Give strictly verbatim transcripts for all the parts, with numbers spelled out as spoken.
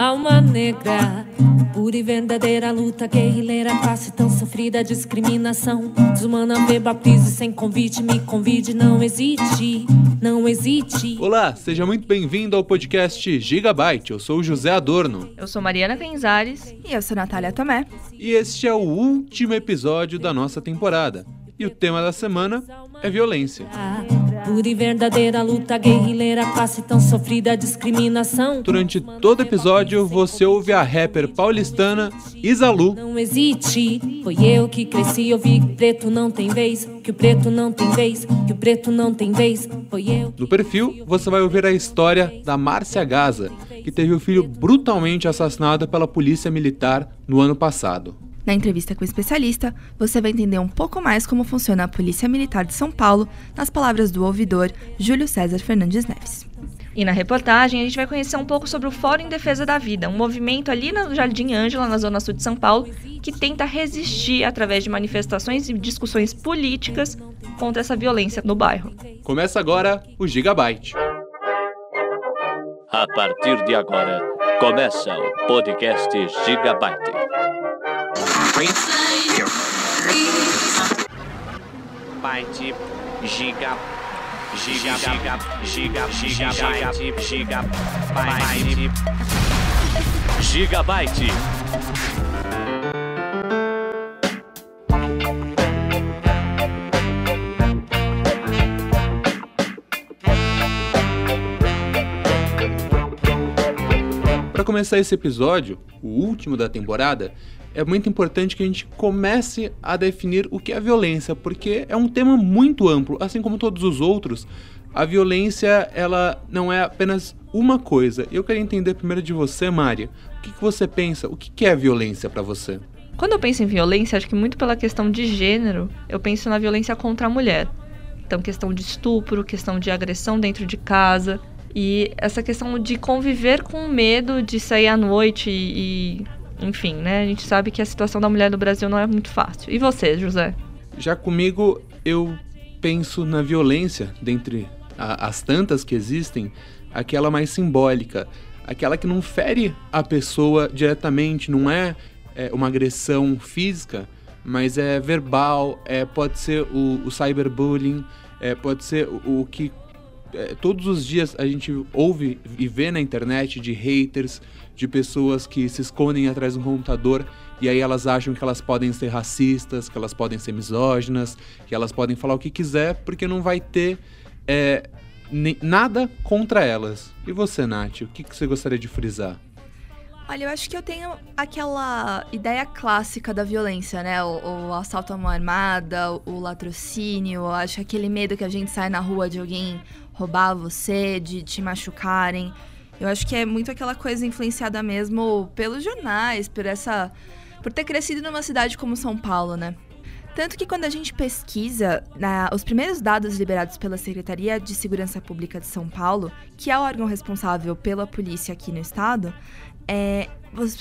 alma negra, pura e verdadeira luta guerrilheira, face tão sofrida, discriminação desumana, beba, pise sem convite, me convide, não hesite, não hesite. Olá, seja muito bem-vindo ao podcast Gigabyte, eu sou o José Adorno. Eu sou Mariana Canizares. E eu sou Natália Tomé. E este é o último episódio da nossa temporada. E o tema da semana é violência. Pura e verdadeira luta guerrilheira, face tão sofrida, discriminação. Durante todo episódio, você ouve a rapper paulistana Isalu. Não hesite, foi eu que cresci, eu vi que preto não tem vez, que o preto não tem vez, que o preto não tem vez, foi eu. No perfil, você vai ouvir a história da Márcia Gaza, que teve o filho brutalmente assassinado pela polícia militar no ano passado. Na entrevista com o especialista, você vai entender um pouco mais como funciona a Polícia Militar de São Paulo, nas palavras do ouvidor Júlio César Fernandes Neves. E na reportagem, a gente vai conhecer um pouco sobre o Fórum em Defesa da Vida, um movimento ali no Jardim Ângela, na zona sul de São Paulo, que tenta resistir através de manifestações e discussões políticas contra essa violência no bairro. Começa agora o Gigabyte. A partir de agora, começa o podcast Gigabyte. Byte, giga, giga, giga, giga, giga, gigabyte, gigabyte, gigabyte. Para começar esse episódio, o último da temporada, é muito importante que a gente comece a definir o que é violência, porque é um tema muito amplo, assim como todos os outros. A violência, ela não é apenas uma coisa. Eu quero entender primeiro de você, Mari, o que, que você pensa, o que, que é violência para você? Quando eu penso em violência, acho que muito pela questão de gênero, eu penso na violência contra a mulher. Então, questão de estupro, questão de agressão dentro de casa, e essa questão de conviver com o medo de sair à noite e... Enfim, né? A gente sabe que a situação da mulher no Brasil não é muito fácil. E você, José? Já comigo, eu penso na violência, dentre a, as tantas que existem, aquela mais simbólica, aquela que não fere a pessoa diretamente, não é, é uma agressão física, mas é verbal, é, pode ser o, o cyberbullying, é, pode ser o, o que é, todos os dias a gente ouve e vê na internet de haters, de pessoas que se escondem atrás de um computador e aí elas acham que elas podem ser racistas, que elas podem ser misóginas, que elas podem falar o que quiser, porque não vai ter é, nem, nada contra elas. E você, Nath, o que, que você gostaria de frisar? Olha, eu acho que eu tenho aquela ideia clássica da violência, né? O, o assalto à mão armada, o, o latrocínio, eu acho aquele medo que a gente sai na rua de alguém roubar você, de te machucarem. Eu acho que é muito aquela coisa influenciada mesmo pelos jornais, por essa, por ter crescido numa cidade como São Paulo, né? Tanto que quando a gente pesquisa, né, os primeiros dados liberados pela Secretaria de Segurança Pública de São Paulo, que é o órgão responsável pela polícia aqui no estado, é,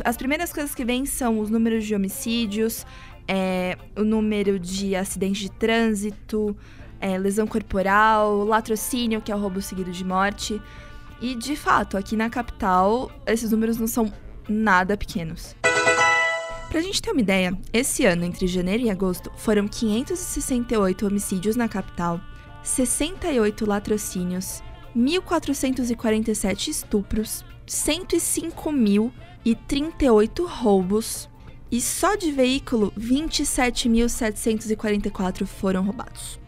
as primeiras coisas que vêm são os números de homicídios, é, o número de acidentes de trânsito, é, lesão corporal, latrocínio, que é o roubo seguido de morte. E, de fato, aqui na capital, esses números não são nada pequenos. Pra gente ter uma ideia, esse ano, entre janeiro e agosto, foram quinhentos e sessenta e oito homicídios na capital, sessenta e oito latrocínios, mil quatrocentos e quarenta e sete estupros, cento e cinco mil e trinta e oito roubos e só de veículo vinte e sete mil setecentos e quarenta e quatro foram roubados.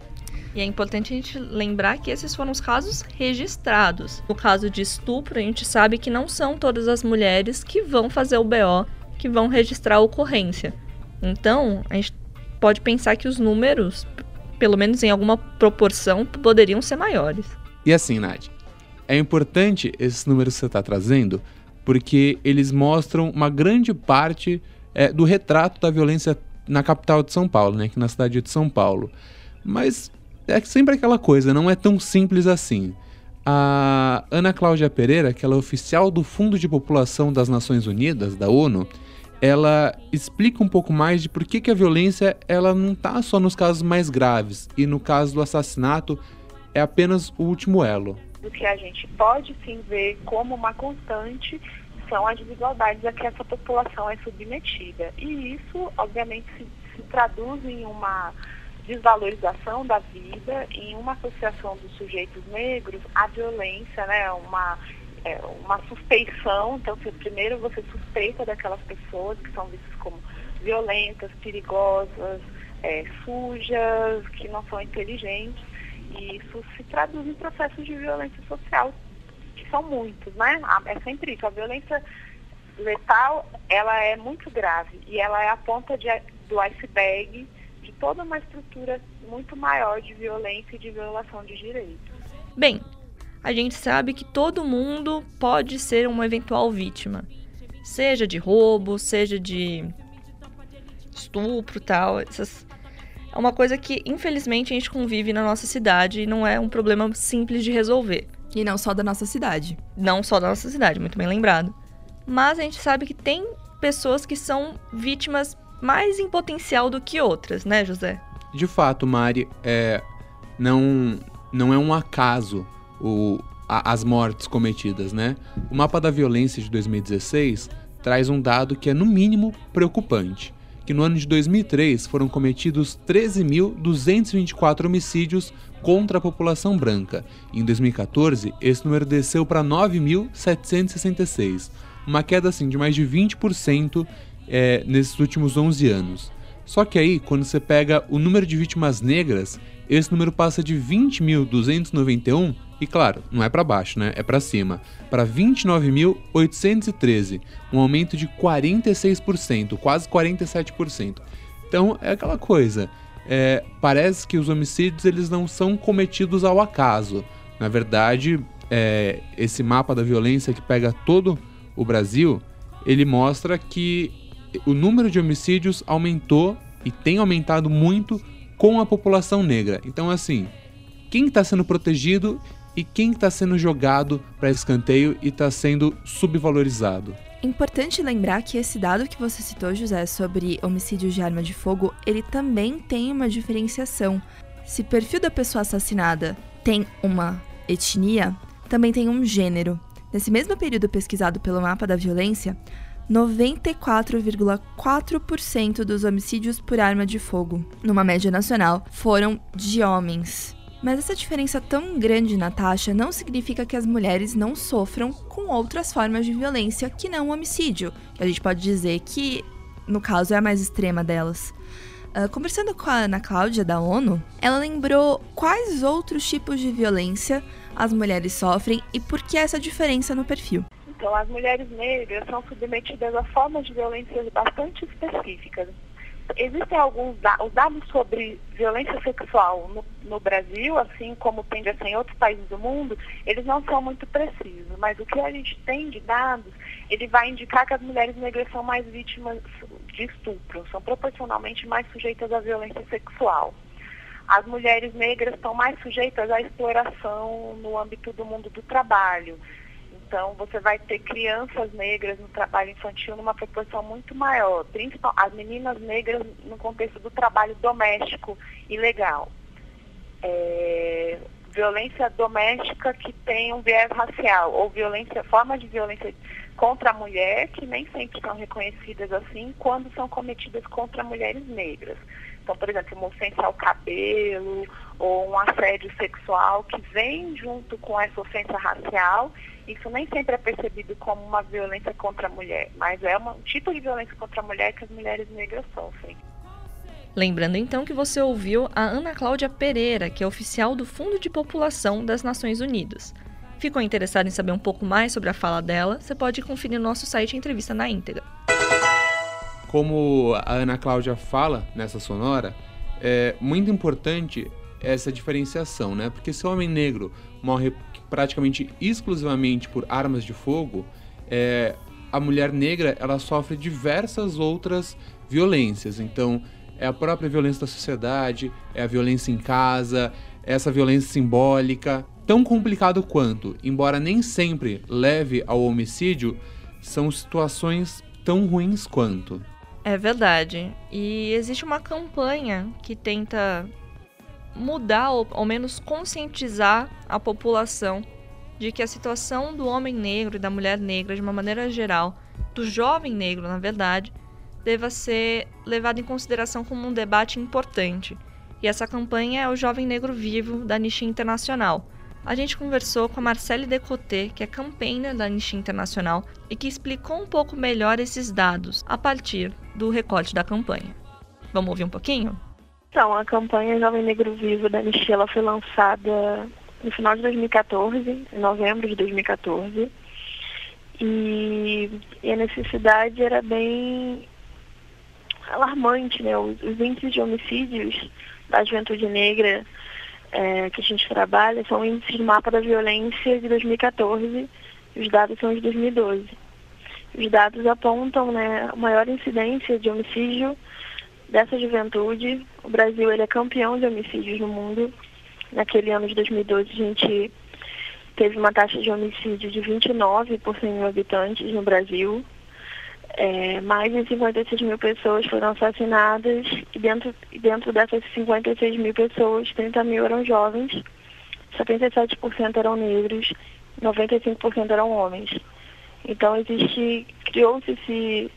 E é importante a gente lembrar que esses foram os casos registrados. No caso de estupro, a gente sabe que não são todas as mulheres que vão fazer o B O, que vão registrar a ocorrência. Então, a gente pode pensar que os números, pelo menos em alguma proporção, poderiam ser maiores. E assim, Nath, é importante esses números que você está trazendo, porque eles mostram uma grande parte é, do retrato da violência na capital de São Paulo, né, aqui na cidade de São Paulo. Mas... é sempre aquela coisa, não é tão simples assim. A Ana Cláudia Pereira, que ela é oficial do Fundo de População das Nações Unidas, da ONU, ela explica um pouco mais de por que, que a violência ela não está só nos casos mais graves, e no caso do assassinato é apenas o último elo. O que a gente pode sim ver como uma constante relação às desigualdades a que essa população é submetida. E isso, obviamente, se, se traduz em uma desvalorização da vida, em uma associação dos sujeitos negros à violência, né? Uma, é, uma suspeição. Então, se primeiro você suspeita daquelas pessoas que são vistas como violentas, perigosas, é, sujas, que não são inteligentes, e isso se traduz em processos de violência social, que são muitos, né? É sempre isso. A violência letal, ela é muito grave e ela é a ponta de, do iceberg de toda uma estrutura muito maior de violência e de violação de direitos. Bem, a gente sabe que todo mundo pode ser uma eventual vítima, seja de roubo, seja de estupro, tal, essas... É uma coisa que, infelizmente, a gente convive na nossa cidade e não é um problema simples de resolver. E não só da nossa cidade. Não só da nossa cidade, muito bem lembrado. Mas a gente sabe que tem pessoas que são vítimas mais em potencial do que outras, né, José? De fato, Mari, é, não, não é um acaso o, a, as mortes cometidas, né? O Mapa da Violência de dois mil e dezesseis traz um dado que é, no mínimo, preocupante. Que no ano de dois mil e três foram cometidos treze mil duzentos e vinte e quatro homicídios contra a população branca. Em dois mil e quatorze, esse número desceu para nove mil setecentos e sessenta e seis, uma queda assim, de mais de vinte por cento é, nesses últimos onze anos. Só que aí, quando você pega o número de vítimas negras, esse número passa de vinte mil duzentos e noventa e um, e claro, não é para baixo, né? É para cima, para vinte e nove mil oitocentos e treze, um aumento de quarenta e seis por cento, quase quarenta e sete por cento. Então, é aquela coisa, é, parece que os homicídios eles não são cometidos ao acaso. Na verdade, é, esse mapa da violência que pega todo o Brasil, ele mostra que o número de homicídios aumentou e tem aumentado muito com a população negra. Então, assim, quem está sendo protegido e quem está sendo jogado para escanteio e está sendo subvalorizado. Importante lembrar que esse dado que você citou, José, sobre homicídios de arma de fogo, ele também tem uma diferenciação. Se o perfil da pessoa assassinada tem uma etnia, também tem um gênero. Nesse mesmo período pesquisado pelo Mapa da Violência, noventa e quatro vírgula quatro por cento dos homicídios por arma de fogo, numa média nacional, foram de homens. Mas essa diferença tão grande na taxa não significa que as mulheres não sofram com outras formas de violência que não o homicídio, que a gente pode dizer que, no caso, é a mais extrema delas. Uh, conversando com a Ana Cláudia, da ONU, ela lembrou quais outros tipos de violência as mulheres sofrem e por que essa diferença no perfil. Então, as mulheres negras são submetidas a formas de violência bastante específicas. Existem alguns dados, dados sobre violência sexual no, no Brasil, assim como tende a ser em outros países do mundo, eles não são muito precisos, mas o que a gente tem de dados, ele vai indicar que as mulheres negras são mais vítimas de estupro, são proporcionalmente mais sujeitas à violência sexual. As mulheres negras estão mais sujeitas à exploração no âmbito do mundo do trabalho. Então, você vai ter crianças negras no trabalho infantil numa proporção muito maior, principalmente as meninas negras no contexto do trabalho doméstico ilegal. É, violência doméstica que tem um viés racial, ou violência, formas de violência contra a mulher, que nem sempre são reconhecidas assim, quando são cometidas contra mulheres negras. Então, por exemplo, uma ofensa ao cabelo, ou um assédio sexual que vem junto com essa ofensa racial. Isso nem sempre é percebido como uma violência contra a mulher, mas é um tipo de violência contra a mulher que as mulheres negras sofrem. Lembrando então que você ouviu a Ana Cláudia Pereira, que é oficial do Fundo de População das Nações Unidas. Ficou interessado em saber um pouco mais sobre a fala dela? Você pode conferir no nosso site a entrevista na íntegra. Como a Ana Cláudia fala nessa sonora, é muito importante essa diferenciação, né? Porque se o homem negro morre praticamente exclusivamente por armas de fogo, é, a mulher negra ela sofre diversas outras violências. Então, é a própria violência da sociedade, é a violência em casa, essa violência simbólica. Tão complicado quanto, embora nem sempre leve ao homicídio, são situações tão ruins quanto. É verdade. E existe uma campanha que tenta mudar ou ao menos conscientizar a população de que a situação do homem negro e da mulher negra, de uma maneira geral, do jovem negro, na verdade, deva ser levada em consideração como um debate importante. E essa campanha é o Jovem Negro Vivo, da Anistia Internacional. A gente conversou com a Marcelle Decoté, que é campaigner da Anistia Internacional e que explicou um pouco melhor esses dados a partir do recorte da campanha. Vamos ouvir um pouquinho? Então, a campanha Jovem Negro Vivo da Anistia ela foi lançada no final de dois mil e quatorze, em novembro de dois mil e quatorze, e, e a necessidade era bem alarmante, né? Os, os índices de homicídios da juventude negra é, que a gente trabalha são índices do Mapa da Violência de dois mil e quatorze, os dados são de dois mil e doze. Os dados apontam, né, a maior incidência de homicídio dessa juventude. O Brasil ele é campeão de homicídios no mundo. Naquele ano de dois mil e doze, a gente teve uma taxa de homicídio de vinte e nove por cem mil habitantes no Brasil. É, mais de cinquenta e seis mil pessoas foram assassinadas e dentro, dentro dessas cinquenta e seis mil pessoas, trinta mil eram jovens, setenta e sete por cento eram negros, noventa e cinco por cento eram homens. Então existe, criou-se esse,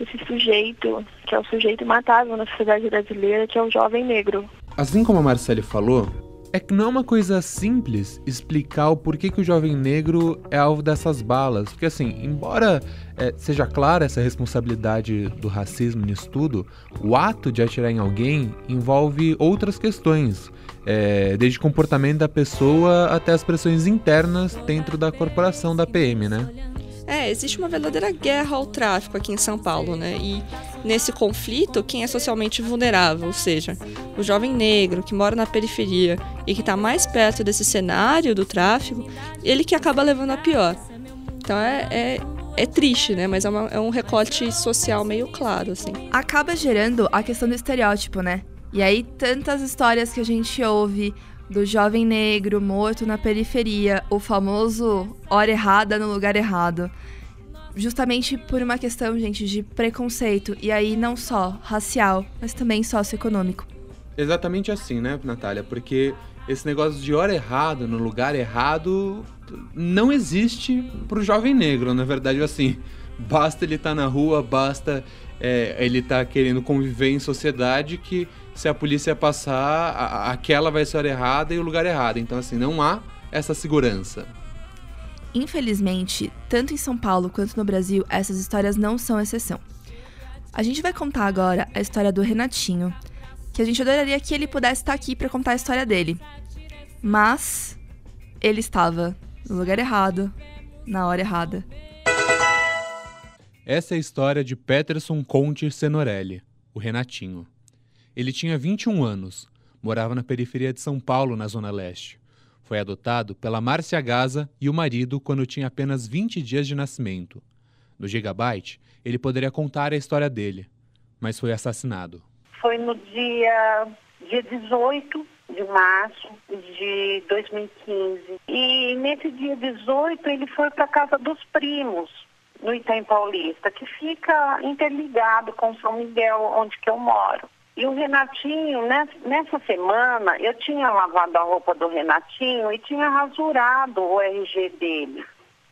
esse sujeito, que é o sujeito matável na sociedade brasileira, que é o jovem negro. Assim como a Marcelle falou, é que não é uma coisa simples explicar o porquê que o jovem negro é alvo dessas balas. Porque assim, embora é, seja clara essa responsabilidade do racismo nisso tudo, o ato de atirar em alguém envolve outras questões, é, desde o comportamento da pessoa até as pressões internas dentro da corporação da P M, né? É, existe uma verdadeira guerra ao tráfico aqui em São Paulo, né? E nesse conflito, quem é socialmente vulnerável, ou seja, o jovem negro que mora na periferia e que está mais perto desse cenário do tráfico, ele que acaba levando a pior. Então é, é, é triste, né? Mas é, uma, é um recorte social meio claro, assim. Acaba gerando a questão do estereótipo, né? E aí tantas histórias que a gente ouve do jovem negro morto na periferia, o famoso hora errada no lugar errado, justamente por uma questão, gente, de preconceito, e aí não só racial, mas também socioeconômico. Exatamente assim, né, Natália? Porque esse negócio de hora errada no lugar errado não existe pro jovem negro, na verdade, assim, basta ele estar na rua, basta é, ele estar querendo conviver em sociedade que se a polícia passar, a, aquela vai ser a hora errada e o lugar errado. Então, assim, não há essa segurança. Infelizmente, tanto em São Paulo quanto no Brasil, essas histórias não são exceção. A gente vai contar agora a história do Renatinho, que a gente adoraria que ele pudesse estar aqui para contar a história dele. Mas ele estava no lugar errado, na hora errada. Essa é a história de Peterson Conti Senorelli, o Renatinho. Ele tinha vinte e um anos, morava na periferia de São Paulo, na Zona Leste. Foi adotado pela Márcia Gaza e o marido quando tinha apenas vinte dias de nascimento. No Gigabyte, ele poderia contar a história dele, mas foi assassinado. Foi no dia, dia dezoito de março de dois mil e quinze. E nesse dia dezoito ele foi para a casa dos primos, no Itaim Paulista, que fica interligado com São Miguel, onde que eu moro. E o Renatinho, nessa semana, eu tinha lavado a roupa do Renatinho e tinha rasurado o R G dele.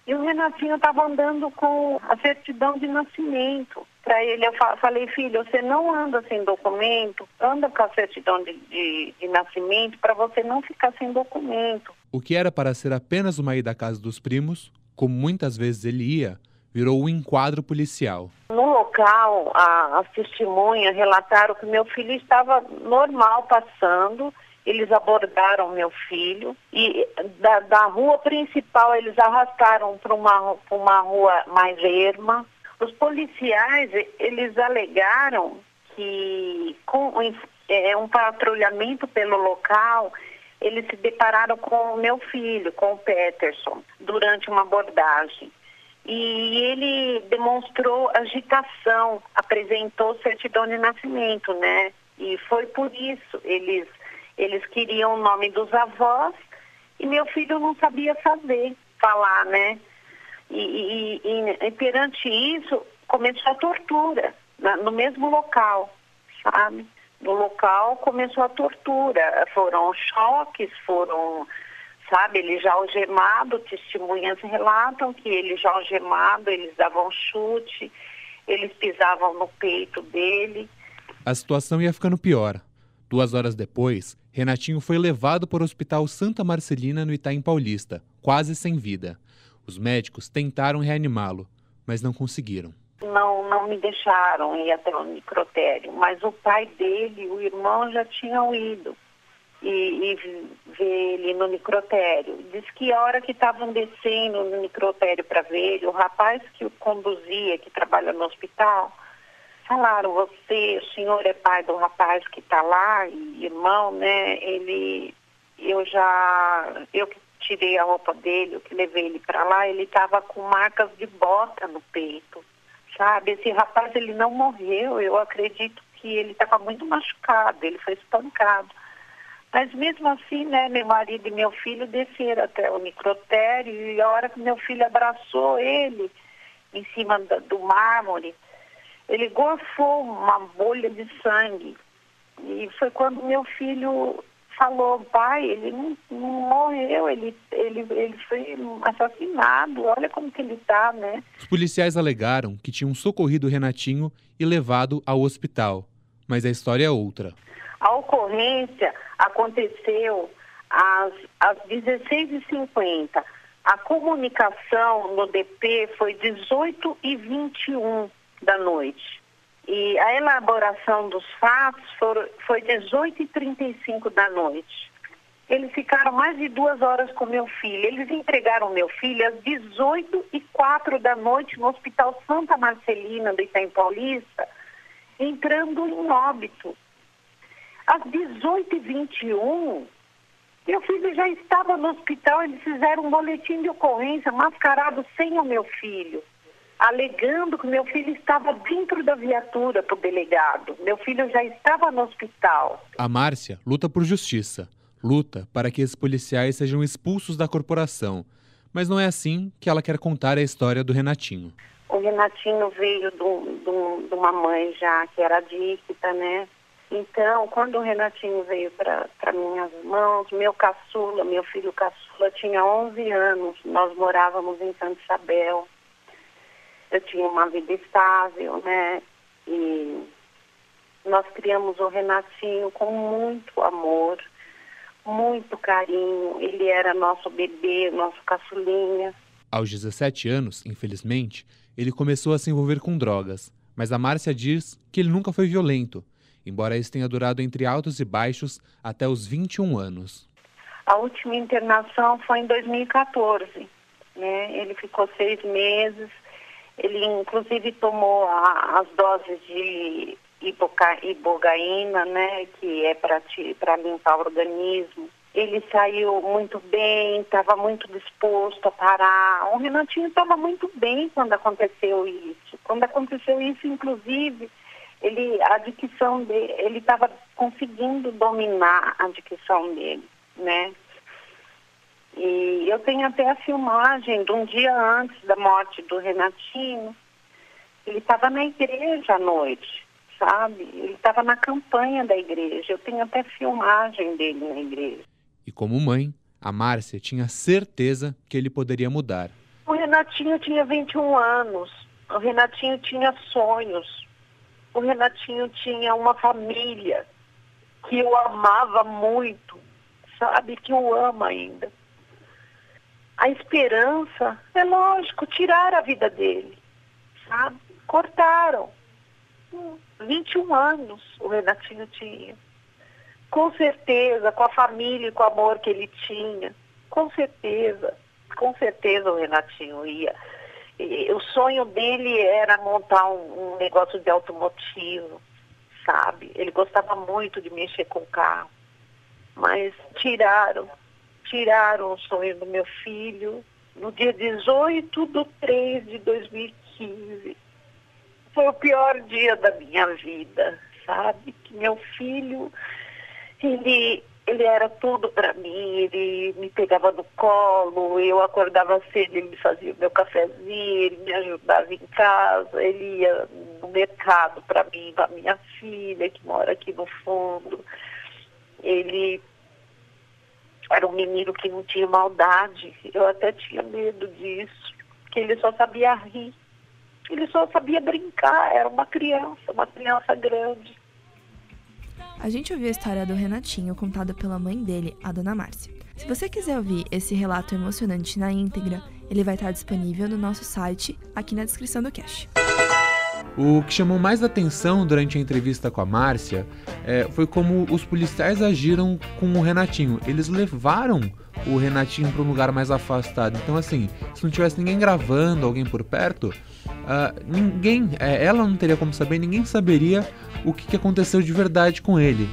E o Renatinho estava andando com a certidão de nascimento. Para ele, eu falei, filho, você não anda sem documento, anda com a certidão de, de, de nascimento para você não ficar sem documento. O que era para ser apenas uma ida à casa dos primos, como muitas vezes ele ia, virou um enquadro policial. No local, a, as testemunhas relataram que meu filho estava normal passando, eles abordaram meu filho e da, da rua principal eles arrastaram para uma, uma rua mais erma. Os policiais, eles alegaram que com é, um patrulhamento pelo local, eles se depararam com o meu filho, com o Peterson, durante uma abordagem. E ele demonstrou agitação, apresentou certidão de nascimento, né? E foi por isso, eles, eles queriam o nome dos avós e meu filho não sabia fazer, falar, né? E, e, e, e perante isso, começou a tortura, na, no mesmo local, sabe? No local começou a tortura, foram choques, foram... sabe? Ele já algemado, testemunhas relatam que ele já algemado, eles davam chute, eles pisavam no peito dele. A situação ia ficando pior. Duas horas depois, Renatinho foi levado para o Hospital Santa Marcelina, no Itaim Paulista, quase sem vida. Os médicos tentaram reanimá-lo, mas não conseguiram. Não, não me deixaram ir até o necrotério, mas o pai dele, o irmão, já tinham ido e, e ver ele no necrotério. Diz que a hora que estavam descendo no necrotério para ver ele, o rapaz que o conduzia, que trabalha no hospital, falaram: você, o senhor é pai do rapaz que está lá, e irmão, né? Ele, eu já, eu que tirei a roupa dele, eu que levei ele para lá, ele estava com marcas de bota no peito, sabe? Esse rapaz, ele não morreu, eu acredito que ele estava muito machucado, ele foi espancado. Mas mesmo assim, né, meu marido e meu filho desceram até o necrotério, e a hora que meu filho abraçou ele em cima do mármore, ele golfou uma bolha de sangue. E foi quando meu filho falou: pai, ele não, não morreu, ele, ele, ele foi assassinado, olha como que ele tá, né? Os policiais alegaram que tinham socorrido o Renatinho e levado ao hospital. Mas a história é outra. A ocorrência aconteceu às, às dezesseis e cinquenta. A comunicação no D P foi dezoito e vinte e um. Da noite. E a elaboração dos fatos foram, foi dezoito e trinta e cinco da noite. Eles ficaram mais de duas horas com meu filho. Eles entregaram meu filho às dezoito e quatro da noite no Hospital Santa Marcelina, do Itaim Paulista, entrando em óbito. Às dezoito e vinte e um, meu filho já estava no hospital. Eles fizeram um boletim de ocorrência mascarado sem o meu filho, alegando que meu filho estava dentro da viatura para o delegado. Meu filho já estava no hospital. A Márcia luta por justiça, luta para que esses policiais sejam expulsos da corporação. Mas não é assim que ela quer contar a história do Renatinho. O Renatinho veio do, do, de uma mãe já que era adicta, né? Então, quando o Renatinho veio para minhas mãos, meu caçula, meu filho caçula, tinha onze anos. Nós morávamos em Santa Isabel. Eu tinha uma vida estável, né? E nós criamos o Renatinho com muito amor, muito carinho. Ele era nosso bebê, nosso caçulinha. Aos dezessete anos, infelizmente, ele começou a se envolver com drogas. Mas a Márcia diz que ele nunca foi violento, embora isso tenha durado entre altos e baixos até os vinte e um anos. A última internação foi em dois mil e quatorze, né? Ele ficou seis meses. Ele, inclusive, tomou a, as doses de iboca, ibogaína, né, que é para limpar o organismo. Ele saiu muito bem, estava muito disposto a parar. O Renatinho estava muito bem quando aconteceu isso. Quando aconteceu isso, inclusive, ele, a adicção dele, ele estava conseguindo dominar a adicção dele, né? E eu tenho até a filmagem de um dia antes da morte do Renatinho. Ele estava na igreja à noite, sabe? Ele estava na campanha da igreja. Eu tenho até filmagem dele na igreja. E como mãe, a Márcia tinha certeza que ele poderia mudar. O Renatinho tinha vinte e um anos. O Renatinho tinha sonhos. O Renatinho tinha uma família que eu amava muito, sabe? Que o ama ainda. A esperança, é lógico, tiraram a vida dele, sabe? Cortaram. vinte e um anos o Renatinho tinha. Com certeza, com a família e com o amor que ele tinha. Com certeza, com certeza o Renatinho ia. E o sonho dele era montar um, um negócio de automotivo, sabe? Ele gostava muito de mexer com o carro, mas tiraram. Tiraram o sonho do meu filho no dia dezoito de três de dois mil e quinze. Foi o pior dia da minha vida, sabe? Que meu filho, ele, ele era tudo para mim, ele me pegava no colo, eu acordava cedo, ele me fazia o meu cafezinho, ele me ajudava em casa, ele ia no mercado para mim, para minha filha, que mora aqui no fundo. Ele... Era um menino que não tinha maldade. Eu até tinha medo disso, porque ele só sabia rir. Ele só sabia brincar. Era uma criança, uma criança grande. A gente ouviu a história do Renatinho contada pela mãe dele, a dona Márcia. Se você quiser ouvir esse relato emocionante na íntegra, ele vai estar disponível no nosso site, aqui na descrição do cast. O que chamou mais atenção durante a entrevista com a Márcia é, foi como os policiais agiram com o Renatinho. Eles levaram o Renatinho para um lugar mais afastado. Então, assim, se não tivesse ninguém gravando, alguém por perto, uh, ninguém, é, ela não teria como saber, ninguém saberia o que, que aconteceu de verdade com ele.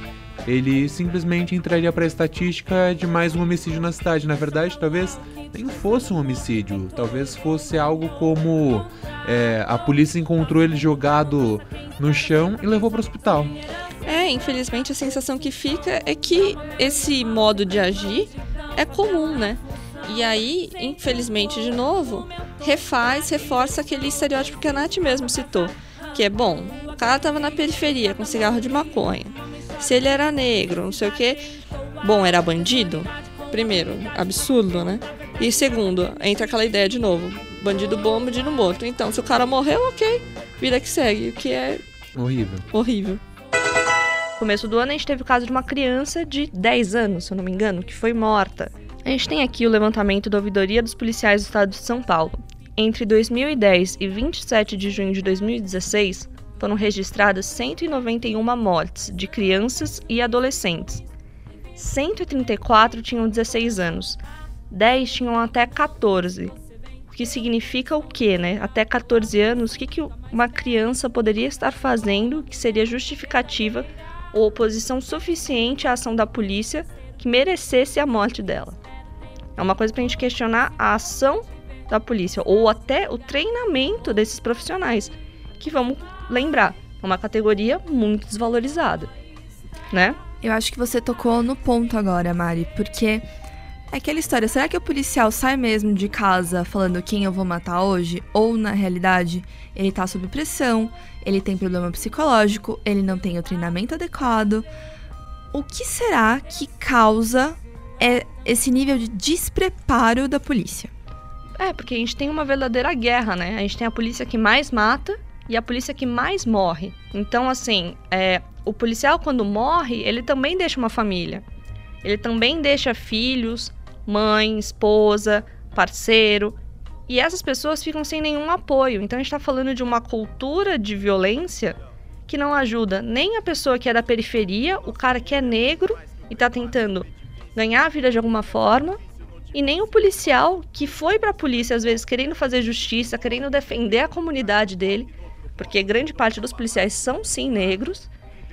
Ele simplesmente entraria para a estatística de mais um homicídio na cidade. Na verdade, talvez nem fosse um homicídio. Talvez fosse algo como é, a polícia encontrou ele jogado no chão e levou para o hospital. É, infelizmente a sensação que fica é que esse modo de agir é comum, né? E aí, infelizmente, de novo, refaz, reforça aquele estereótipo que a Nath mesmo citou. Que é, bom, o cara estava na periferia com cigarro de maconha. Se ele era negro, não sei o quê. Bom, era bandido? Primeiro, absurdo, né? E segundo, entra aquela ideia de novo. Bandido bom, bandido morto. Então, se o cara morreu, ok. Vida que segue, o que é... Horrível. Horrível. No começo do ano, a gente teve o caso de uma criança de dez anos, se eu não me engano, que foi morta. A gente tem aqui o levantamento da ouvidoria dos policiais do estado de São Paulo. Entre dois mil e dez e vinte e sete de junho de dois mil e dezesseis... foram registradas cento e noventa e uma mortes de crianças e adolescentes. cento e trinta e quatro tinham dezesseis anos, dez tinham até catorze. O que significa o quê, né? Até catorze anos, o que, que uma criança poderia estar fazendo que seria justificativa ou oposição suficiente à ação da polícia que merecesse a morte dela? É uma coisa para a gente questionar a ação da polícia, ou até o treinamento desses profissionais, que vamos... lembrar, é uma categoria muito desvalorizada, né? Eu acho que você tocou no ponto agora, Mari, porque é aquela história, será que o policial sai mesmo de casa falando quem eu vou matar hoje? Ou, na realidade, ele tá sob pressão, ele tem problema psicológico, ele não tem o treinamento adequado. O que será que causa esse nível de despreparo da polícia? É, porque a gente tem uma verdadeira guerra, né? A gente tem a polícia que mais mata... e a polícia que mais morre. Então, assim, é, o policial, quando morre, ele também deixa uma família. Ele também deixa filhos, mãe, esposa, parceiro. E essas pessoas ficam sem nenhum apoio. Então, a gente está falando de uma cultura de violência que não ajuda nem a pessoa que é da periferia, o cara que é negro e está tentando ganhar a vida de alguma forma, e nem o policial que foi para a polícia, às vezes, querendo fazer justiça, querendo defender a comunidade dele, porque grande parte dos policiais são, sim, negros,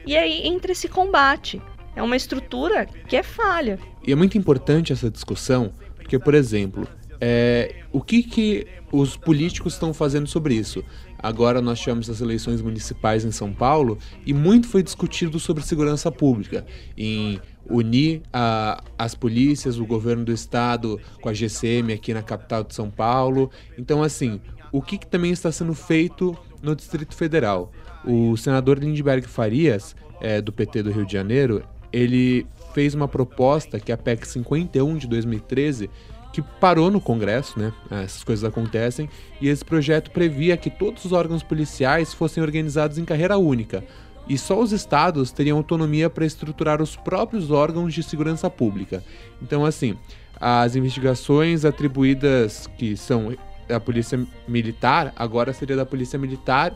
e aí entra esse combate. É uma estrutura que é falha. E é muito importante essa discussão, porque, por exemplo, é, o que, que os políticos estão fazendo sobre isso? Agora nós tivemos as eleições municipais em São Paulo e muito foi discutido sobre segurança pública, em unir a, as polícias, o governo do estado com a G C M aqui na capital de São Paulo. Então, assim, o que, que também está sendo feito no Distrito Federal? O senador Lindbergh Farias, é, do P T do Rio de Janeiro, ele fez uma proposta, que é a P E C cinquenta e um de dois mil e treze, que parou no Congresso, né? Essas coisas acontecem, e esse projeto previa que todos os órgãos policiais fossem organizados em carreira única, e só os estados teriam autonomia para estruturar os próprios órgãos de segurança pública. Então, assim, as investigações atribuídas, que são da polícia militar, agora seria da polícia militar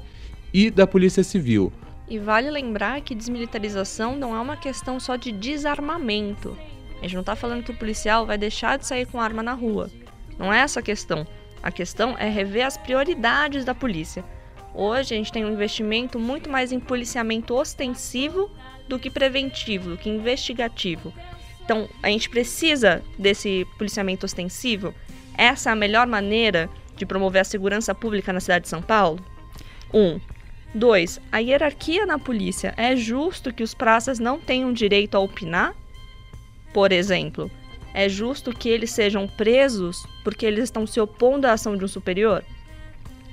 e da polícia civil. E vale lembrar que desmilitarização não é uma questão só de desarmamento. A gente não está falando que o policial vai deixar de sair com arma na rua. Não é essa a questão. A questão é rever as prioridades da polícia. Hoje a gente tem um investimento muito mais em policiamento ostensivo do que preventivo, do que investigativo. Então a gente precisa desse policiamento ostensivo? Essa é a melhor maneira de promover a segurança pública na cidade de São Paulo? um. dois. A hierarquia na polícia. É justo que os praças não tenham direito a opinar? Por exemplo, é justo que eles sejam presos porque eles estão se opondo à ação de um superior?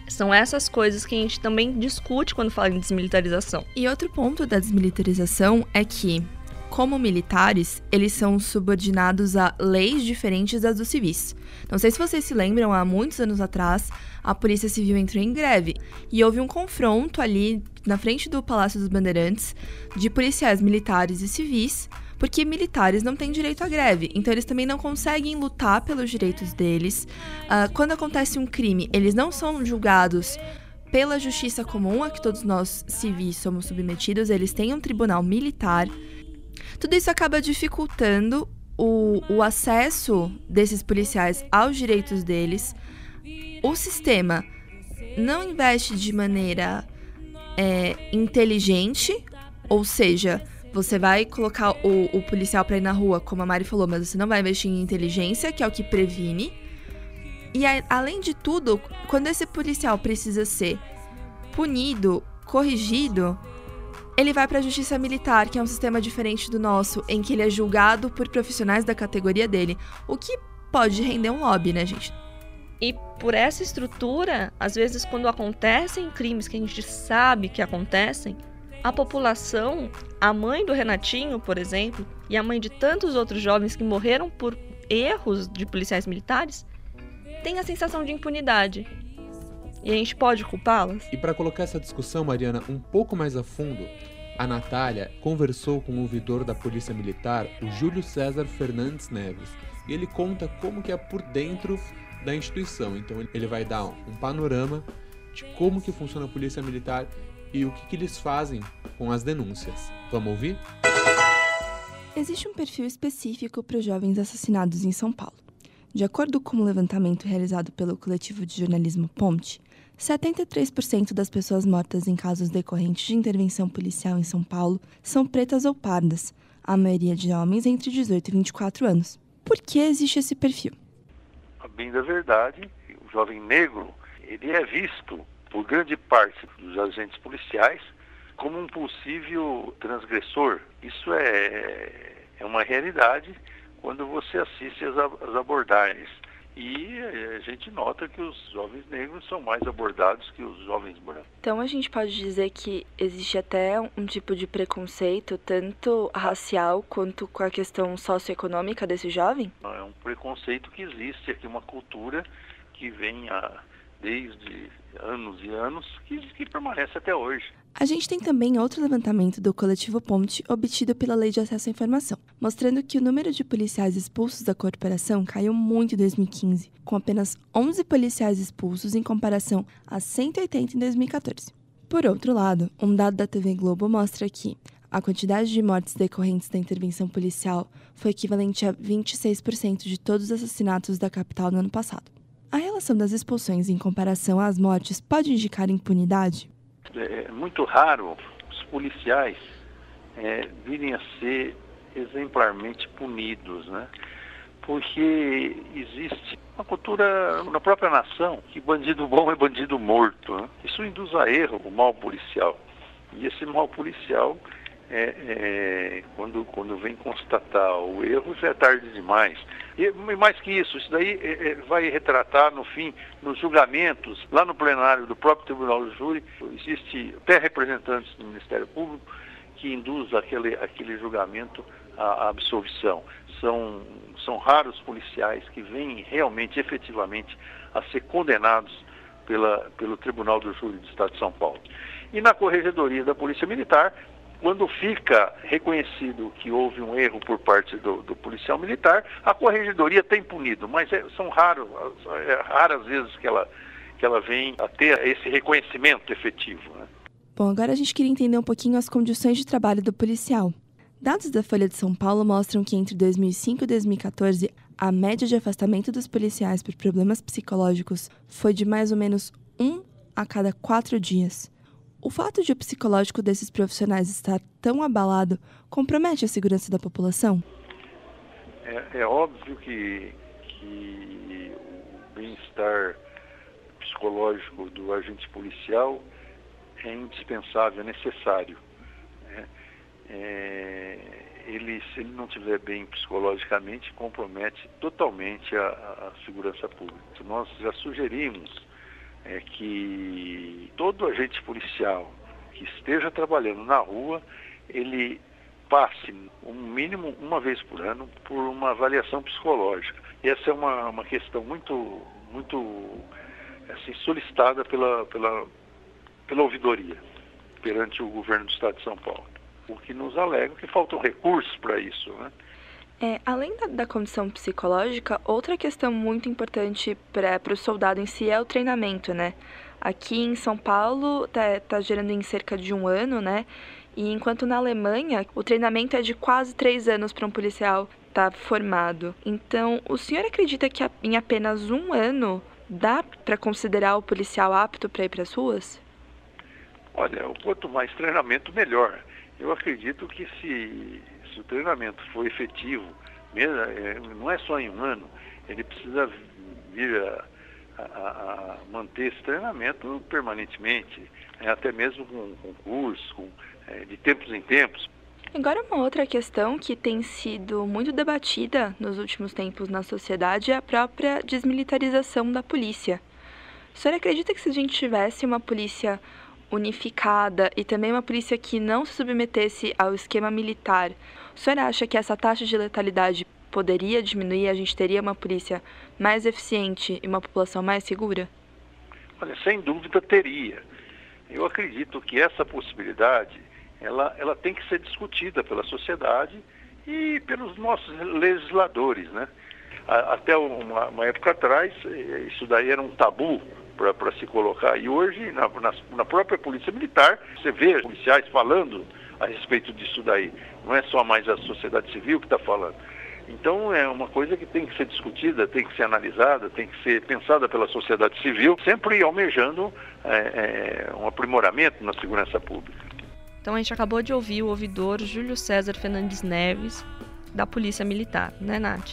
São essas coisas que a gente também discute quando fala em desmilitarização. E outro ponto da desmilitarização é que Como militares, eles são subordinados a leis diferentes das dos civis. Não sei se vocês se lembram, há muitos anos atrás, a Polícia Civil entrou em greve e houve um confronto ali na frente do Palácio dos Bandeirantes de policiais militares e civis, porque militares não têm direito à greve, então eles também não conseguem lutar pelos direitos deles. Uh, quando acontece um crime, eles não são julgados pela justiça comum a que todos nós civis somos submetidos, eles têm um tribunal militar. Tudo isso acaba dificultando o, o acesso desses policiais aos direitos deles. O sistema não investe de maneira é, inteligente, ou seja, você vai colocar o, o policial para ir na rua, como a Mari falou, mas você não vai investir em inteligência, que é o que previne. E a, além de tudo, quando esse policial precisa ser punido, corrigido, ele vai para a justiça militar, que é um sistema diferente do nosso, em que ele é julgado por profissionais da categoria dele, o que pode render um lobby, né, gente? E por essa estrutura, às vezes quando acontecem crimes que a gente sabe que acontecem, a população, a mãe do Renatinho, por exemplo, e a mãe de tantos outros jovens que morreram por erros de policiais militares, tem a sensação de impunidade. E a gente pode culpá-las? E para colocar essa discussão, Mariana, um pouco mais a fundo, a Natália conversou com o ouvidor da Polícia Militar, o Júlio César Fernandes Neves, e ele conta como que é por dentro da instituição. Então ele vai dar um panorama de como que funciona a Polícia Militar e o que, que eles fazem com as denúncias. Vamos ouvir? Existe um perfil específico para os jovens assassinados em São Paulo. De acordo com o levantamento realizado pelo coletivo de jornalismo Ponte, setenta e três por cento das pessoas mortas em casos decorrentes de intervenção policial em São Paulo são pretas ou pardas, a maioria de homens entre dezoito e vinte e quatro anos. Por que existe esse perfil? A bem da verdade, o jovem negro, ele é visto por grande parte dos agentes policiais como um possível transgressor. Isso é, é uma realidade quando você assiste às abordagens. E a gente nota que os jovens negros são mais abordados que os jovens brancos. Então a gente pode dizer que existe até um tipo de preconceito, tanto racial quanto com a questão socioeconômica desse jovem? É um preconceito que existe aqui, uma cultura que vem a, desde anos e anos, que, que permanece até hoje. A gente tem também outro levantamento do coletivo Ponte, obtido pela Lei de Acesso à Informação, mostrando que o número de policiais expulsos da corporação caiu muito em dois mil e quinze, com apenas onze policiais expulsos em comparação a cento e oitenta em dois mil e quatorze. Por outro lado, um dado da T V Globo mostra que a quantidade de mortes decorrentes da intervenção policial foi equivalente a vinte e seis por cento de todos os assassinatos da capital no ano passado. A relação das expulsões em comparação às mortes pode indicar impunidade? É muito raro os policiais é, virem a ser exemplarmente punidos, né? Porque existe uma cultura na própria nação que bandido bom é bandido morto, né? Isso induz a erro o mal policial. E esse mal policial, é, é, quando, quando vem constatar o erro, já é tarde demais. E mais que isso, isso daí é, é, vai retratar no fim, nos julgamentos, lá no plenário do próprio Tribunal do Júri, existe até representantes do Ministério Público que induz aquele, aquele julgamento à, à absolvição. São, são raros policiais que vêm realmente, efetivamente, a ser condenados pela, pelo Tribunal do Júri do Estado de São Paulo. E na Corregedoria da Polícia Militar, quando fica reconhecido que houve um erro por parte do, do policial militar, a corregedoria tem punido, mas é, são raros, é, raras vezes que ela, que ela vem a ter esse reconhecimento efetivo, né? Bom, agora a gente queria entender um pouquinho as condições de trabalho do policial. Dados da Folha de São Paulo mostram que entre dois mil e cinco e dois mil e quatorze, a média de afastamento dos policiais por problemas psicológicos foi de mais ou menos um a cada quatro dias. O fato de o psicológico desses profissionais estar tão abalado compromete a segurança da população? É, é óbvio que, que o bem-estar psicológico do agente policial é indispensável, é necessário, né? É, ele, se ele não estiver bem psicologicamente, compromete totalmente a, a segurança pública. Nós já sugerimos é que todo agente policial que esteja trabalhando na rua, ele passe, um mínimo uma vez por ano, por uma avaliação psicológica. E essa é uma, uma questão muito, muito assim, solicitada pela, pela, pela ouvidoria perante o governo do Estado de São Paulo. O que nos alega que faltam recursos para isso, né? É, além da, da condição psicológica, outra questão muito importante para o soldado em si é o treinamento, né? Aqui em São Paulo tá, tá gerando em cerca de um ano, né? E enquanto na Alemanha o treinamento é de quase três anos para um policial estar tá formado. Então, o senhor acredita que em apenas um ano dá para considerar o policial apto para ir para as ruas? Olha, quanto mais treinamento, melhor. Eu acredito que se... se o treinamento for efetivo, mesmo, não é só em um ano, ele precisa vir a, a, a manter esse treinamento permanentemente, até mesmo com concursos, com, é, de tempos em tempos. Agora, uma outra questão que tem sido muito debatida nos últimos tempos na sociedade é a própria desmilitarização da polícia. O senhor acredita que se a gente tivesse uma polícia unificada e também uma polícia que não se submetesse ao esquema militar, o senhor acha que essa taxa de letalidade poderia diminuir? A gente teria uma polícia mais eficiente e uma população mais segura? Olha, sem dúvida teria. Eu acredito que essa possibilidade, ela, ela tem que ser discutida pela sociedade e pelos nossos legisladores, né? Até uma, uma época atrás, isso daí era um tabu para se colocar. E hoje, na, na, na própria polícia militar, você vê policiais falando a respeito disso daí. Não é só mais a sociedade civil que está falando. Então, é uma coisa que tem que ser discutida, tem que ser analisada, tem que ser pensada pela sociedade civil, sempre almejando é, é, um aprimoramento na segurança pública. Então, a gente acabou de ouvir o ouvidor Júlio César Fernandes Neves, da Polícia Militar, né, Nath?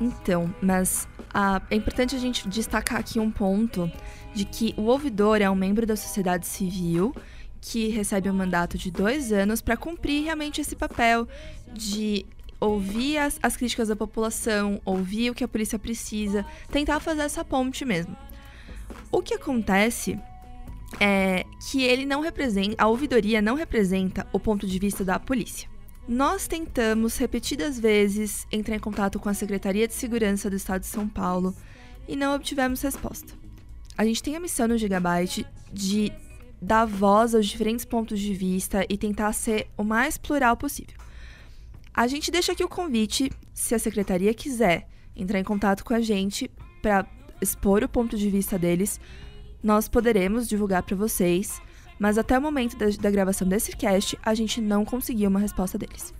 Então, mas ah, é importante a gente destacar aqui um ponto de que o ouvidor é um membro da sociedade civil que recebe um mandato de dois anos para cumprir realmente esse papel de ouvir as, as críticas da população, ouvir o que a polícia precisa, tentar fazer essa ponte mesmo. O que acontece é que ele não representa, a ouvidoria não representa o ponto de vista da polícia. Nós tentamos repetidas vezes entrar em contato com a Secretaria de Segurança do Estado de São Paulo e não obtivemos resposta. A gente tem a missão no Gigabyte de dar voz aos diferentes pontos de vista e tentar ser o mais plural possível. A gente deixa aqui o convite, se a Secretaria quiser entrar em contato com a gente para expor o ponto de vista deles, nós poderemos divulgar para vocês. Mas até o momento da, da gravação desse cast, a gente não conseguiu uma resposta deles.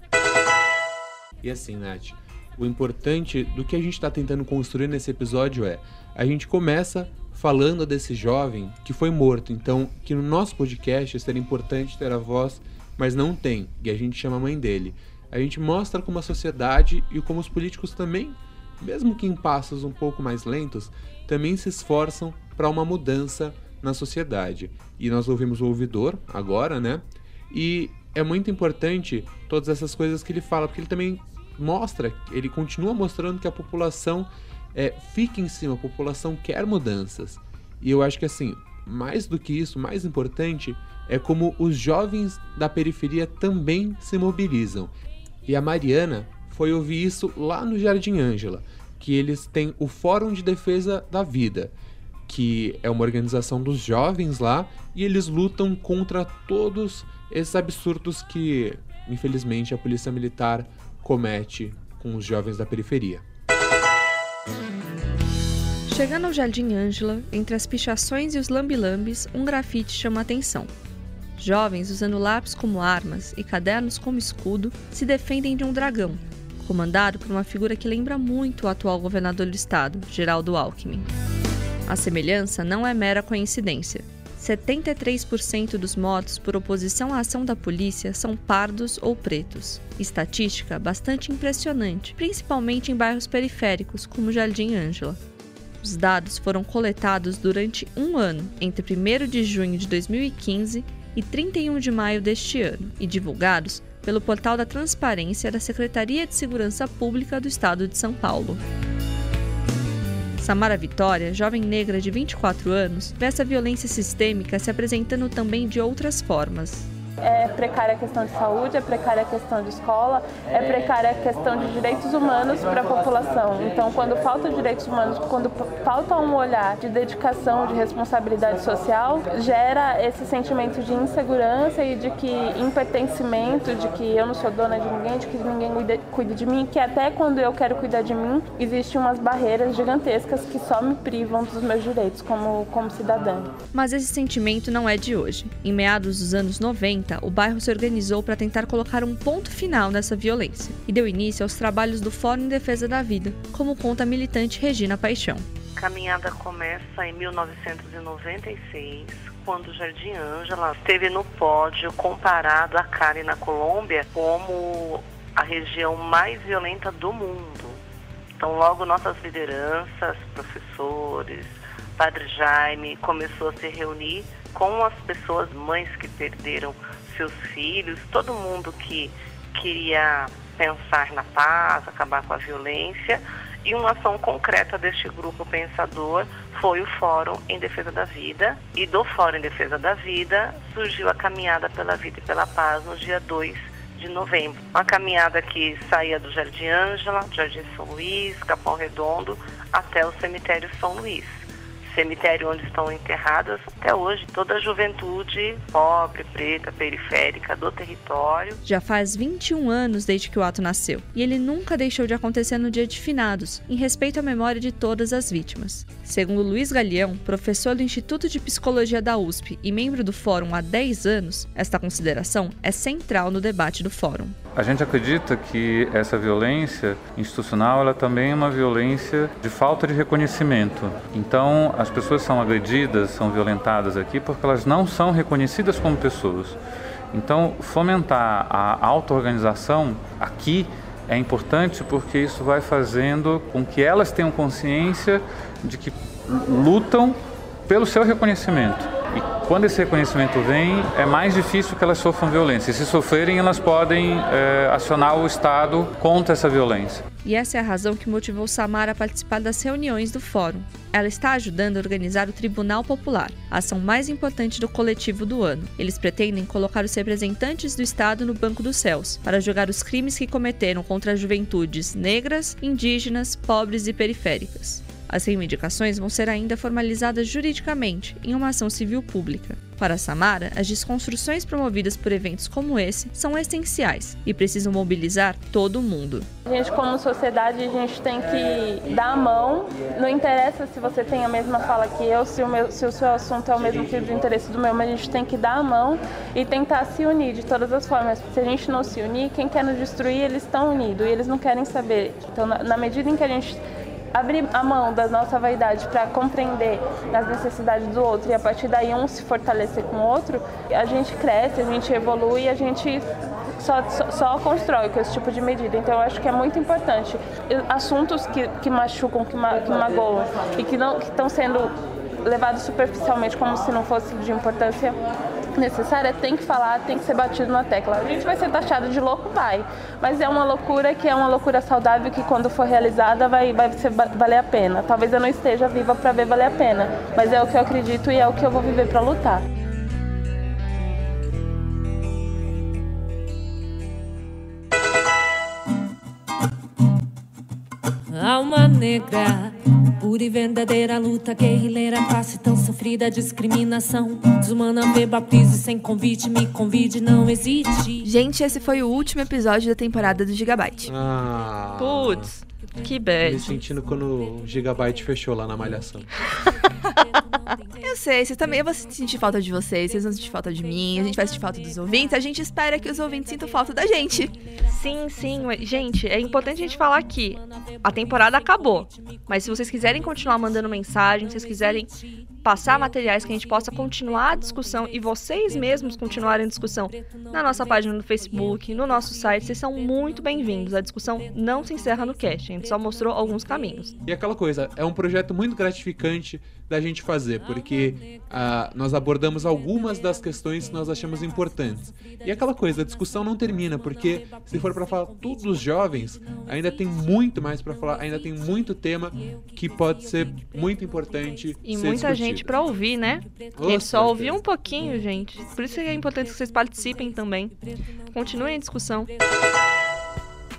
E assim, Nath, o importante do que a gente está tentando construir nesse episódio é... a gente começa falando desse jovem que foi morto. Então, que no nosso podcast seria importante ter a voz, mas não tem. E a gente chama a mãe dele. A gente mostra como a sociedade e como os políticos também, mesmo que em passos um pouco mais lentos, também se esforçam para uma mudança na sociedade. E nós ouvimos o ouvidor agora, né? E é muito importante todas essas coisas que ele fala, porque ele também mostra, ele continua mostrando que a população é, fica em cima, a população quer mudanças. E eu acho que, assim, mais do que isso, mais importante é como os jovens da periferia também se mobilizam. E a Mariana foi ouvir isso lá no Jardim Ângela, que eles têm o Fórum de Defesa da Vida, que é uma organização dos jovens lá, e eles lutam contra todos esses absurdos que, infelizmente, a polícia militar comete com os jovens da periferia. Chegando ao Jardim Ângela, entre as pichações e os lambilambes, um grafite chama a atenção. Jovens usando lápis como armas e cadernos como escudo se defendem de um dragão, comandado por uma figura que lembra muito o atual governador do estado, Geraldo Alckmin. A semelhança não é mera coincidência. setenta e três por cento dos mortos por oposição à ação da polícia são pardos ou pretos. Estatística bastante impressionante, principalmente em bairros periféricos, como Jardim Ângela. Os dados foram coletados durante um ano, entre primeiro de junho de dois mil e quinze e trinta e um de maio deste ano, e divulgados pelo Portal da Transparência da Secretaria de Segurança Pública do Estado de São Paulo. Samara Vitória, jovem negra de vinte e quatro anos, vê essa violência sistêmica se apresentando também de outras formas. É precária a questão de saúde, é precária a questão de escola, é precária a questão de direitos humanos para a população. Então, quando falta direitos humanos, quando falta um olhar de dedicação, de responsabilidade social, gera esse sentimento de insegurança e de que impertencimento, de que eu não sou dona de ninguém, de que ninguém cuida de mim, que até quando eu quero cuidar de mim, existem umas barreiras gigantescas que só me privam dos meus direitos como, como cidadã. Mas esse sentimento não é de hoje. Em meados dos anos noventa, o bairro se organizou para tentar colocar um ponto final nessa violência e deu início aos trabalhos do Fórum em Defesa da Vida, como conta a militante Regina Paixão. A caminhada começa em mil novecentos e noventa e seis, quando o Jardim Ângela esteve no pódio comparado a Cali, na Colômbia, como a região mais violenta do mundo. Então logo nossas lideranças, professores, Padre Jaime começou a se reunir com as pessoas, mães que perderam seus filhos, todo mundo que queria pensar na paz, acabar com a violência, e uma ação concreta deste grupo pensador foi o Fórum em Defesa da Vida, e do Fórum em Defesa da Vida surgiu a Caminhada pela Vida e pela Paz no dia dois de novembro. Uma caminhada que saía do Jardim Ângela, Jardim São Luís, Capão Redondo, até o Cemitério São Luís. Cemitério onde estão enterradas até hoje toda a juventude pobre, preta, periférica do território. Já faz vinte e um anos desde que o ato nasceu e ele nunca deixou de acontecer no dia de finados, em respeito à memória de todas as vítimas. Segundo Luiz Galeão, professor do Instituto de Psicologia da U S P e membro do Fórum há dez anos, esta consideração é central no debate do Fórum. A gente acredita que essa violência institucional ela também é uma violência de falta de reconhecimento. Então, as pessoas são agredidas, são violentadas aqui porque elas não são reconhecidas como pessoas. Então, fomentar a auto-organização aqui é importante porque isso vai fazendo com que elas tenham consciência de que lutam pelo seu reconhecimento. E quando esse reconhecimento vem, é mais difícil que elas sofram violência. E se sofrerem, elas podem é, acionar o Estado contra essa violência. E essa é a razão que motivou Samara a participar das reuniões do Fórum. Ela está ajudando a organizar o Tribunal Popular, a ação mais importante do coletivo do ano. Eles pretendem colocar os representantes do Estado no Banco dos Céus, para julgar os crimes que cometeram contra juventudes negras, indígenas, pobres e periféricas. As reivindicações vão ser ainda formalizadas juridicamente em uma ação civil pública. Para Samara, as desconstruções promovidas por eventos como esse são essenciais e precisam mobilizar todo mundo. A gente, como sociedade, a gente tem que dar a mão. Não interessa se você tem a mesma fala que eu, se o, meu, se o seu assunto é o mesmo tipo de interesse do meu, mas a gente tem que dar a mão e tentar se unir de todas as formas. Se a gente não se unir, quem quer nos destruir, eles estão unidos e eles não querem saber. Então, na medida em que a gente abrir a mão da nossa vaidade para compreender as necessidades do outro e a partir daí um se fortalecer com o outro, a gente cresce, a gente evolui, a gente só, só, só constrói com esse tipo de medida. Então eu acho que é muito importante. Assuntos que, que machucam, que, ma, que magoam e que não, que estão sendo levados superficialmente como se não fosse de importância necessária, tem que falar, tem que ser batido na tecla. A gente vai ser taxado de louco, vai, mas é uma loucura que é uma loucura saudável que quando for realizada vai, vai ser, valer a pena. Talvez eu não esteja viva para ver valer a pena, mas é o que eu acredito e é o que eu vou viver para lutar. Alma negra, pura e verdadeira luta guerrilheira, face tão sofrida, discriminação desumana, me batize sem convite, me convide, não existe. Gente, esse foi o último episódio da temporada do Gigabyte. Ah, putz, que bad. Me sentindo quando o Gigabyte fechou lá na Malhação. Eu sei, vocês também, eu vou sentir falta de vocês, vocês vão sentir falta de mim, a gente vai sentir falta dos ouvintes, a gente espera que os ouvintes sintam falta da gente. Sim, sim, gente, é importante a gente falar que a temporada acabou, mas se vocês quiserem continuar mandando mensagem, se vocês quiserem passar materiais que a gente possa continuar a discussão e vocês mesmos continuarem a discussão na nossa página no Facebook, no nosso site, vocês são muito bem-vindos. A discussão não se encerra no cast, a gente só mostrou alguns caminhos. E aquela coisa, é um projeto muito gratificante da gente fazer, porque uh, nós abordamos algumas das questões que nós achamos importantes. E aquela coisa, a discussão não termina, porque se for para falar todos os jovens, ainda tem muito mais para falar, ainda tem muito tema que pode ser muito importante. E muita gente gente pra ouvir, né? A gente só ouviu um pouquinho, gente. Por isso que é importante que vocês participem também. Continuem a discussão.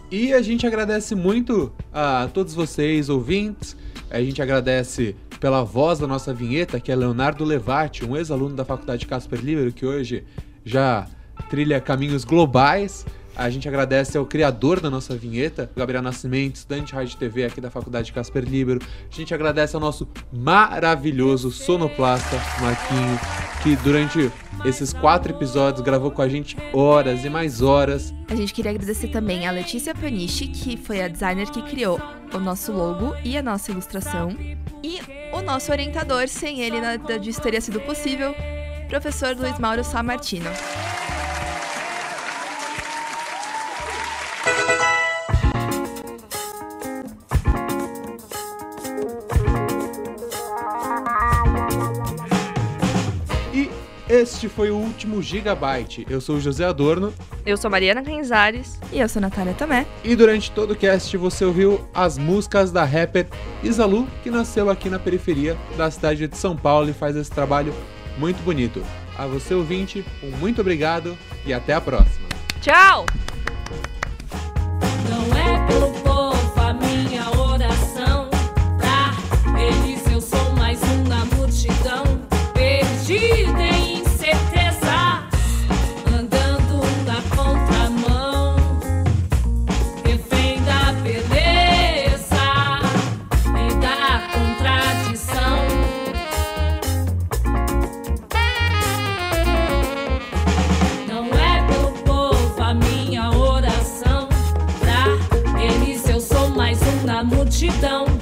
E a gente agradece muito a todos vocês, ouvintes. A gente agradece pela voz da nossa vinheta, que é Leonardo Levati, um ex-aluno da Faculdade Casper Libero, que hoje já trilha caminhos globais. A gente agradece ao criador da nossa vinheta, Gabriel Nascimento, estudante de rádio e T V aqui da Faculdade Casper Libero. A gente agradece ao nosso maravilhoso sonoplasta, Marquinho, que durante esses quatro episódios gravou com a gente horas e mais horas. A gente queria agradecer também a Letícia Pionisci, que foi a designer que criou o nosso logo e a nossa ilustração. E o nosso orientador, sem ele nada disso teria sido possível, professor Luiz Mauro Sá Martino. Este foi o último Gigabyte. Eu sou o José Adorno. Eu sou Mariana Canizares. E eu sou Natália Tomé. E durante todo o cast você ouviu as músicas da rapper Isalu, que nasceu aqui na periferia da cidade de São Paulo e faz esse trabalho muito bonito. A você, ouvinte, um muito obrigado e até a próxima. Tchau! Não é que eu povo a minha oração. Pra eles eu sou mais um na multidão. Perdida em multidão.